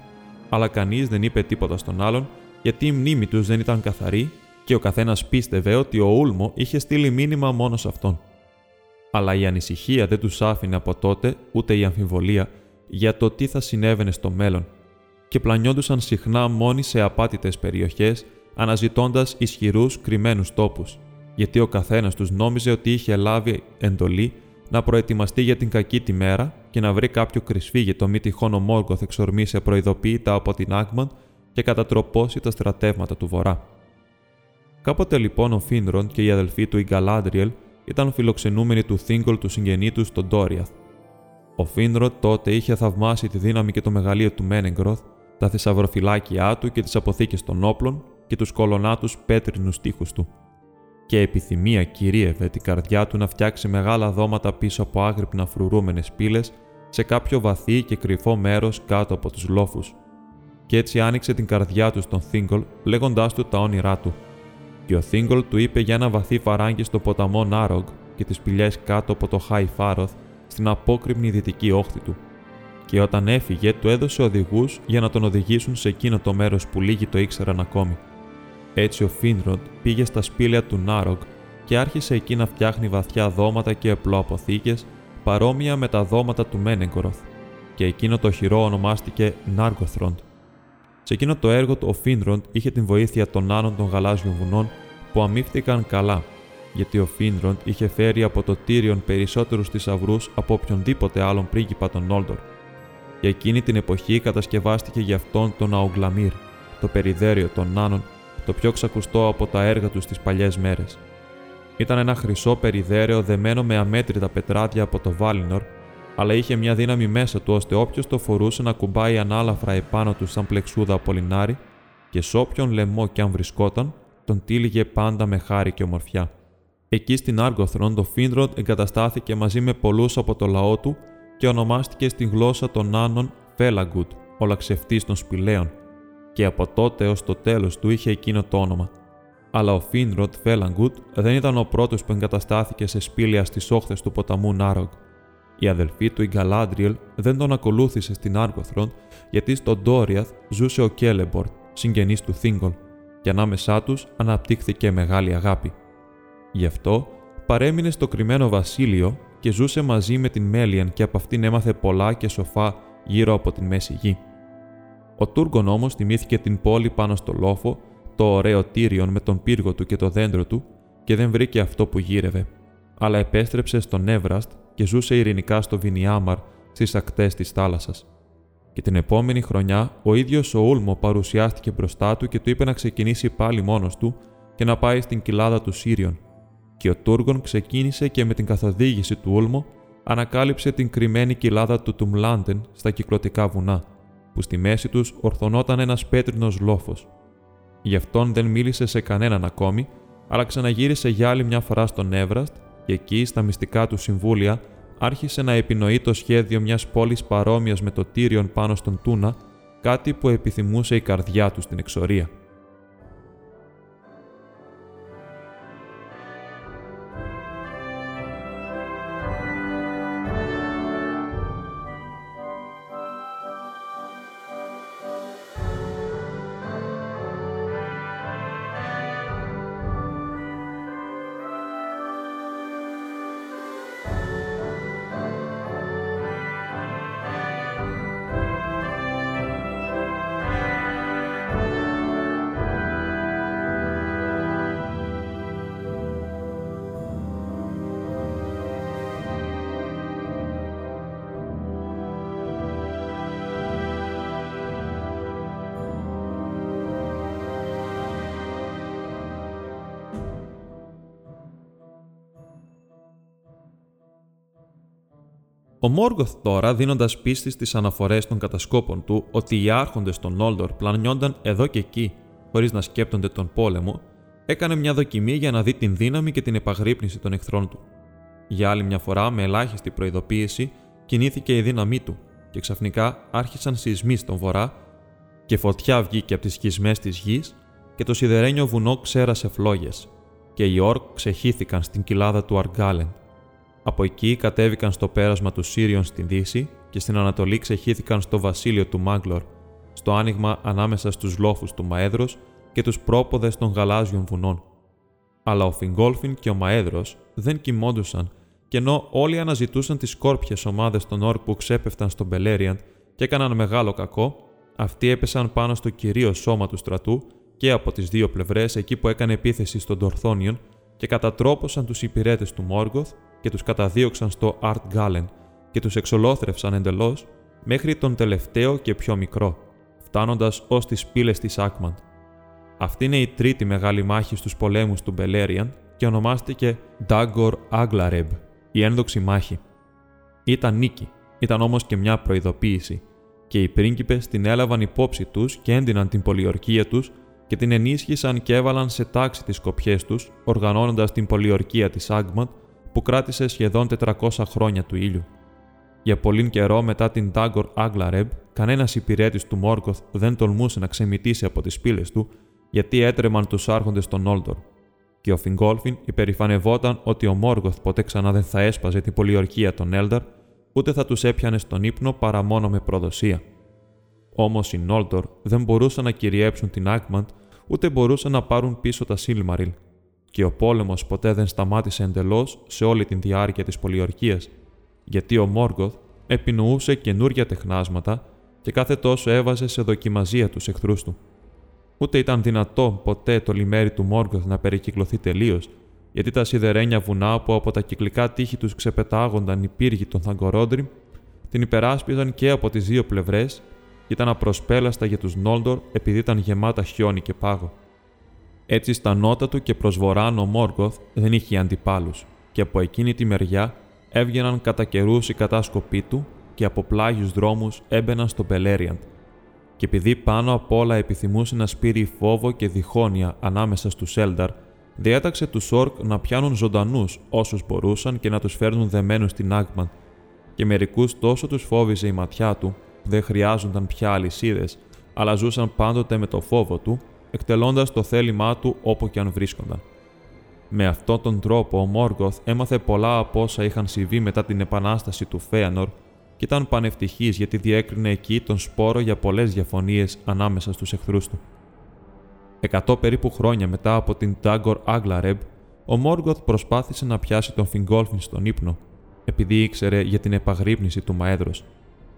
Αλλά κανείς δεν είπε τίποτα στον άλλον, γιατί η μνήμη τους δεν ήταν καθαρή και ο καθένας πίστευε ότι ο Ούλμο είχε στείλει μήνυμα μόνο σε αυτόν. Αλλά η ανησυχία δεν τους άφηνε από τότε ούτε η αμφιβολία για το τι θα συνέβαινε στο μέλλον και πλανιόντουσαν συχνά μόνοι σε απάτητες περιοχές, αναζητώντας ισχυρούς κρυμμένους τόπους, γιατί ο καθένας τους νόμιζε ότι είχε λάβει εντολή να προετοιμαστεί για την κακή τη μέρα και να βρει κάποιο κρυσφύγετο μη τυχόν ο Μόργκοθ εξορμήσει απροειδοποιητά από την Άγμπαν και κατατροπώσει τα στρατεύματα του Βορρά. Κάποτε λοιπόν ο Φίνροντ και η αδελφή του η Γκαλάντριελ ήταν φιλοξενούμενοι του Θίγκολ του συγγενή του στον Ντόριαθ. Ο Φίνροντ τότε είχε θαυμάσει τη δύναμη και το μεγαλείο του Μένεγκροθ, τα θησαυροφυλάκια του και τις αποθήκες των όπλων και τους κολονάτους πέτρινους τοίχους του. Και επιθυμία κυρίευε την καρδιά του να φτιάξει μεγάλα δώματα πίσω από άγρυπνα φρουρούμενες πύλες σε κάποιο βαθύ και κρυφό μέρος κάτω από τους λόφους. Κι έτσι άνοιξε την καρδιά του στον Θίγκολ, λέγοντάς του τα όνειρά του. Και ο Θίγκολ του είπε για ένα βαθύ φαράγγι στο ποταμό Νάρογκ και τις πηλιές κάτω από το Χάι Φάροθ, στην απόκρημνη δυτική όχθη του. Και όταν έφυγε, του έδωσε οδηγούς για να τον οδηγήσουν σε εκείνο το μέρος που λίγοι το ήξεραν ακόμη. Έτσι ο Φίνροντ πήγε στα σπήλαια του Νάρογκ και άρχισε εκεί να φτιάχνει βαθιά δώματα και επλοαποθήκες, παρόμοια με τα δώματα του Μένεγκροθ, και εκείνο το χειρό ονομάστηκε Άργοθροντ. Σε εκείνο το έργο του ο Φίνροντ είχε την βοήθεια των άνων των γαλάζιων βουνών που αμύφθηκαν καλά, γιατί ο Φίνροντ είχε φέρει από το Τύριον περισσότερους θησαυρούς από οποιονδήποτε άλλον πρίγκιπα των Νόλντορ. Και εκείνη την εποχή κατασκευάστηκε για αυτόν τον Αογκλαμύρ, το περιδέριο των άνων, το πιο ξακουστό από τα έργα του στις παλιές μέρες. Ήταν ένα χρυσό περιδέραιο δεμένο με αμέτρητα πετράδια από το Βάλινορ, αλλά είχε μια δύναμη μέσα του ώστε όποιος το φορούσε να κουμπάει ανάλαφρα επάνω του σαν πλεξούδα απολινάρι και σ' όποιον λαιμό κι αν βρισκόταν, τον τύλιγε πάντα με χάρη και ομορφιά. Εκεί στην Άργοθροντ ο Φίνροντ εγκαταστάθηκε μαζί με πολλούς από το λαό του και ονομάστηκε στη γλώσσα των Άνων Φέλαγκουντ, ο λαξευτής των σπηλαίων, και από τότε έως το τέλος του είχε εκείνο το όνομα. Αλλά ο Φίνροντ Φέλαγκουντ δεν ήταν ο πρώτος που εγκαταστάθηκε σε σπήλαια στις όχθες του ποταμού Νάρογκ. Η αδελφή του, η Γκαλάντριελ, δεν τον ακολούθησε στην Άργοθροντ, γιατί στον Ντόριαθ ζούσε ο Κέλεμπορτ, συγγενής του Θίγκολ, και ανάμεσά τους αναπτύχθηκε μεγάλη αγάπη. Γι' αυτό παρέμεινε στο κρυμμένο βασίλειο και ζούσε μαζί με την Μέλιαν και από αυτήν έμαθε πολλά και σοφά γύρω από την Μέση Γη. Ο Τούργων όμως θυμήθηκε την πόλη πάνω στο λόφο, το ωραίο Τύριον με τον πύργο του και το δέντρο του, και δεν βρήκε αυτό που γύρευε. Αλλά επέστρεψε στον Εύραστ και ζούσε ειρηνικά στο Βινιάμαρ, στις ακτές της θάλασσας. Και την επόμενη χρονιά ο ίδιος ο Ούλμο παρουσιάστηκε μπροστά του και του είπε να ξεκινήσει πάλι μόνος του και να πάει στην κοιλάδα του Σύριον. Και ο Τούργων ξεκίνησε και με την καθοδήγηση του Ούλμο ανακάλυψε την κρυμμένη κοιλάδα του Τουμλάντεν στα κυκλωτικά βουνά, που στη μέση τους ορθωνόταν ένας πέτρινος λόφος. Γι' αυτόν δεν μίλησε σε κανέναν ακόμη, αλλά ξαναγύρισε για άλλη μια φορά στον Εύραστ και εκεί, στα μυστικά του συμβούλια, άρχισε να επινοεί το σχέδιο μιας πόλης παρόμοιας με το Τύριον πάνω στον Τούνα, κάτι που επιθυμούσε η καρδιά του στην εξορία. Ο Μόργκοθ τώρα, δίνοντας πίστη στις αναφορές των κατασκόπων του ότι οι άρχοντες των Νόλντορ πλανιόνταν εδώ και εκεί, χωρίς να σκέπτονται τον πόλεμο, έκανε μια δοκιμή για να δει την δύναμη και την επαγρύπνηση των εχθρών του. Για άλλη μια φορά, με ελάχιστη προειδοποίηση, κινήθηκε η δύναμή του και ξαφνικά άρχισαν σεισμοί στον βορρά, και φωτιά βγήκε από τις σχισμές της γης, και το σιδερένιο βουνό ξέρασε φλόγες, και οι Ορκ ξεχύθηκαν στην κοιλάδα του Αργκάλεν. Από εκεί κατέβηκαν στο πέρασμα του Σύριον στην δύση και στην Ανατολή ξεχύθηκαν στο βασίλειο του Μάγκλορ, στο άνοιγμα ανάμεσα στους λόφους του Μαέδρος και τους πρόποδες των γαλάζιων βουνών. Αλλά ο Φιγκόλφιν και ο Μαέδρος δεν κοιμόντουσαν, και ενώ όλοι αναζητούσαν τις σκόρπιες ομάδες των Ορκ που ξέπεφταν στον Μπελέριαντ και έκαναν μεγάλο κακό, αυτοί έπεσαν πάνω στο κυρίω σώμα του στρατού και από τις δύο πλευρές εκεί που έκανε επίθεση στον Ντορθόριον και κατατρόπωσαν τους υπηρέτες του Μόργκοθ και τους καταδίωξαν στο Αργκάλεν και τους εξολόθρευσαν εντελώς μέχρι τον τελευταίο και πιο μικρό, φτάνοντας ως τις πύλες της Άκμαντ. Αυτή είναι η τρίτη μεγάλη μάχη στους πολέμους του Μπελέριαν και ονομάστηκε Ντάγκορ Άγκλαρεμπ, η ένδοξη μάχη. Ήταν νίκη, ήταν όμως και μια προειδοποίηση, και οι πρίγκιπες την έλαβαν υπόψη τους και έντυναν την πολιορκία τους και την ενίσχυσαν και έβαλαν σε τάξη τις κοπιές τους, οργανώνοντας την πολιορκία της Άκμαντ, που κράτησε σχεδόν 400 χρόνια του ήλιου. Για πολύ καιρό μετά την Ντάγκορ Άγκλαρεμπ, κανένας υπηρέτης του Μόργκοθ δεν τολμούσε να ξεμητήσει από τις πύλες του, γιατί έτρεμαν τους άρχοντες των Νόλντορ. Και ο Φιγκόλφιν υπερηφανευόταν ότι ο Μόργκοθ ποτέ ξανά δεν θα έσπαζε την πολιορκία των Έλνταρ, ούτε θα τους έπιανε στον ύπνο παρά μόνο με προδοσία. Όμως οι Νόλντορ δεν μπορούσαν να κυριέψουν την Άκμαντ, ούτε μπορούσαν να πάρουν πίσω τα Σίλμαριλ. Και ο πόλεμος ποτέ δεν σταμάτησε εντελώς σε όλη την διάρκεια της πολιορκίας, γιατί ο Μόργκοθ επινοούσε καινούρια τεχνάσματα και κάθε τόσο έβαζε σε δοκιμασία τους εχθρούς του. Ούτε ήταν δυνατό ποτέ το λιμέρι του Μόργκοθ να περικυκλωθεί τελείως, γιατί τα σιδερένια βουνά που από τα κυκλικά τείχη τους ξεπετάγονταν οι πύργοι των Θανγκορόντριμ την υπεράσπιζαν και από τις δύο πλευρές και ήταν απροσπέλαστα για τους Νόλντορ επειδή ήταν γεμάτα χιόνι και πάγο. Έτσι, στα νότα του και προς βορράν ο Μόργκοθ δεν είχε αντιπάλους, και από εκείνη τη μεριά έβγαιναν κατά καιρούς οι κατάσκοποί του και από πλάγιους δρόμους έμπαιναν στο Μπελέριαντ. Και επειδή πάνω απ' όλα επιθυμούσε να σπείρει φόβο και διχόνοια ανάμεσα στους Έλνταρ, διέταξε τους Ορκ να πιάνουν ζωντανούς όσους μπορούσαν και να τους φέρνουν δεμένους στην Άκμαντ, και μερικούς τόσο τους φόβιζε η ματιά του που δεν χρειάζονταν πια αλυσίδες, αλλά ζούσαν πάντοτε με το φόβο του, εκτελώντας το θέλημά του όπου και αν βρίσκονταν. Με αυτόν τον τρόπο ο Μόργκοθ έμαθε πολλά από όσα είχαν συμβεί μετά την επανάσταση του Φέανορ και ήταν πανευτυχής γιατί διέκρινε εκεί τον σπόρο για πολλές διαφωνίες ανάμεσα στους εχθρούς του. 100 περίπου χρόνια μετά από την Ντάγκορ Άγκλαρεμπ, ο Μόργκοθ προσπάθησε να πιάσει τον Φιγκόλφιν στον ύπνο, επειδή ήξερε για την επαγρύπνηση του Μαέδρος,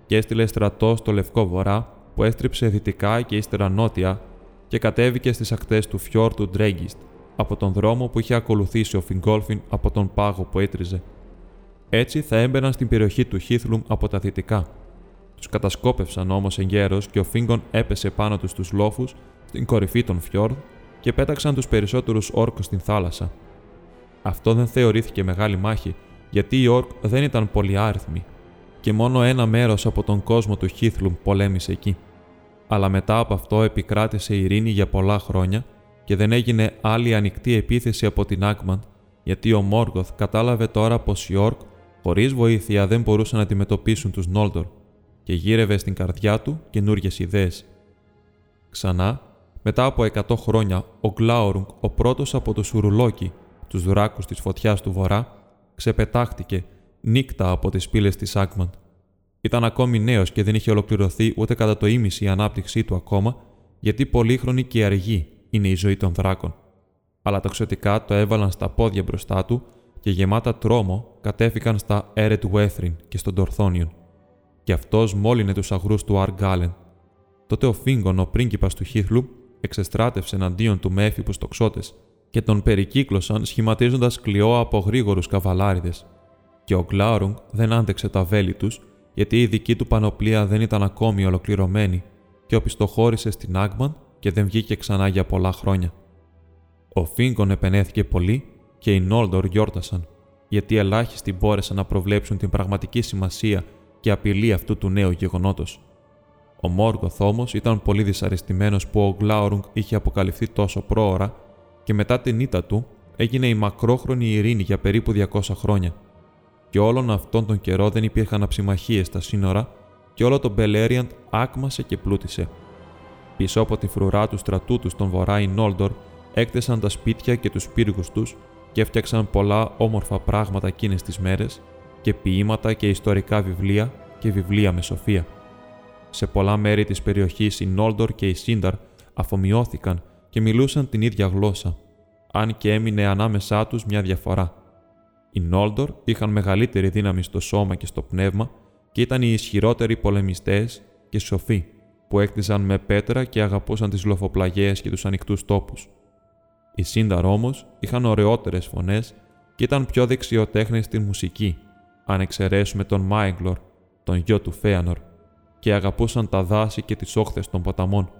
και έστειλε στρατό στο Λευκό Βορρά που έστριψε δυτικά και ύστερα νότια, και κατέβηκε στις ακτές του φιόρ του Ντρένγκιστ, από τον δρόμο που είχε ακολουθήσει ο Φιγκόλφιν από τον πάγο που έτριζε. Έτσι θα έμπαιναν στην περιοχή του Χίθλουμ από τα δυτικά. Τους κατασκόπευσαν όμως εγκαίρως και ο Φίγκον έπεσε πάνω τους στους λόφους, στην κορυφή των φιόρδ, και πέταξαν τους περισσότερους Ορκ στην θάλασσα. Αυτό δεν θεωρήθηκε μεγάλη μάχη, γιατί οι Ορκ δεν ήταν πολυάριθμοι, και μόνο ένα μέρος από τον κόσμο του Χίθλουμ πολέμησε εκεί. Αλλά μετά από αυτό επικράτησε ειρήνη για πολλά χρόνια και δεν έγινε άλλη ανοιχτή επίθεση από την Άγμπαν, γιατί ο Μόργκοθ κατάλαβε τώρα πως οι Ορκ χωρίς βοήθεια δεν μπορούσαν να αντιμετωπίσουν τους Νόλντορ και γύρευε στην καρδιά του καινούργιες ιδέες. Ξανά, μετά από 100 χρόνια, ο Γκλάουρουγκ, ο πρώτος από τους Ουρουλόκι, τους δουράκους της φωτιάς του Βορρά, ξεπετάχτηκε νύκτα από τις πύλες της Άγμπαν. Ήταν ακόμη νέος και δεν είχε ολοκληρωθεί ούτε κατά το ίμιση η ανάπτυξή του ακόμα, γιατί πολύχρονη και αργή είναι η ζωή των δράκων. Αλλά τα εξωτικά το έβαλαν στα πόδια μπροστά του και γεμάτα τρόμο κατέφηκαν στα Ερετ Γουέθριν και στον Ντορθόριον. Και αυτός μόλυνε τους αγρούς του Αργκάλεν. Τότε ο Φίγκον, ο πρίγκιπας του Χίθλουμ, εξεστράτευσε εναντίον του με έφυπους τοξότες και τον περικύκλωσαν σχηματίζοντας κλειό από γρήγορους καβαλάριδες. Και ο Γκλάουρουγκ δεν άντεξε τα βέλη τους, γιατί η δική του πανοπλία δεν ήταν ακόμη ολοκληρωμένη και οπισθοχώρησε στην Άγμπαν και δεν βγήκε ξανά για πολλά χρόνια. Ο Φίγκον επενέθηκε πολύ και οι Νόλντορ γιόρτασαν, γιατί ελάχιστοι μπόρεσαν να προβλέψουν την πραγματική σημασία και απειλή αυτού του νέου γεγονότος. Ο Μόργκοθ όμως ήταν πολύ δυσαρεστημένος που ο Γκλάουρουγκ είχε αποκαλυφθεί τόσο πρόωρα και μετά την ήττα του έγινε η μακρόχρονη ειρήνη για περίπου 200 χρόνια. Και όλον αυτόν τον καιρό δεν υπήρχαν αψημαχίες στα σύνορα και όλο το Μπελέριαντ άκμασε και πλούτησε. Πίσω από τη φρουρά του στρατού του στον βορρά οι Νόλντορ έκτεσαν τα σπίτια και τους πύργους τους και έφτιαξαν πολλά όμορφα πράγματα εκείνες τις μέρες και ποίηματα και ιστορικά βιβλία και βιβλία με σοφία. Σε πολλά μέρη της περιοχής οι Νόλντορ και οι Σίνταρ αφομοιώθηκαν και μιλούσαν την ίδια γλώσσα, αν και έμεινε ανάμεσά τους μια διαφορά. Οι Νόλντορ είχαν μεγαλύτερη δύναμη στο σώμα και στο πνεύμα και ήταν οι ισχυρότεροι πολεμιστές και σοφοί, που έκτιζαν με πέτρα και αγαπούσαν τις λοφοπλαγιές και τους ανοιχτούς τόπους. Οι Σίνταρ όμως είχαν ωραιότερες φωνές και ήταν πιο δεξιοτέχνες στη μουσική, αν εξαιρέσουμε τον Μάιγκλορ, τον γιο του Φέανορ, και αγαπούσαν τα δάση και τις όχθες των ποταμών,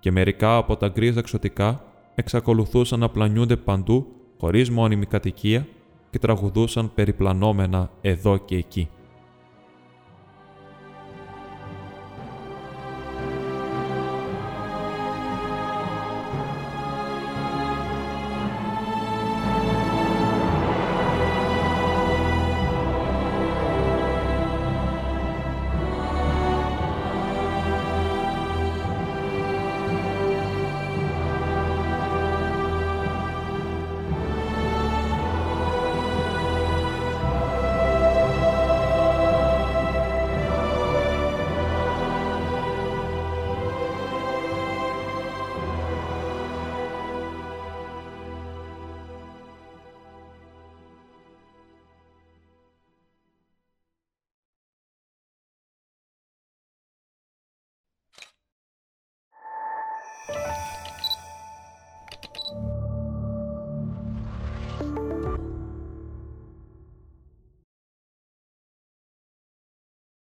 και μερικά από τα γκρίζα εξωτικά εξακολουθούσαν να πλανιούνται παντού χωρίς μόνιμη κατοικία και τραγουδούσαν περιπλανόμενα εδώ και εκεί.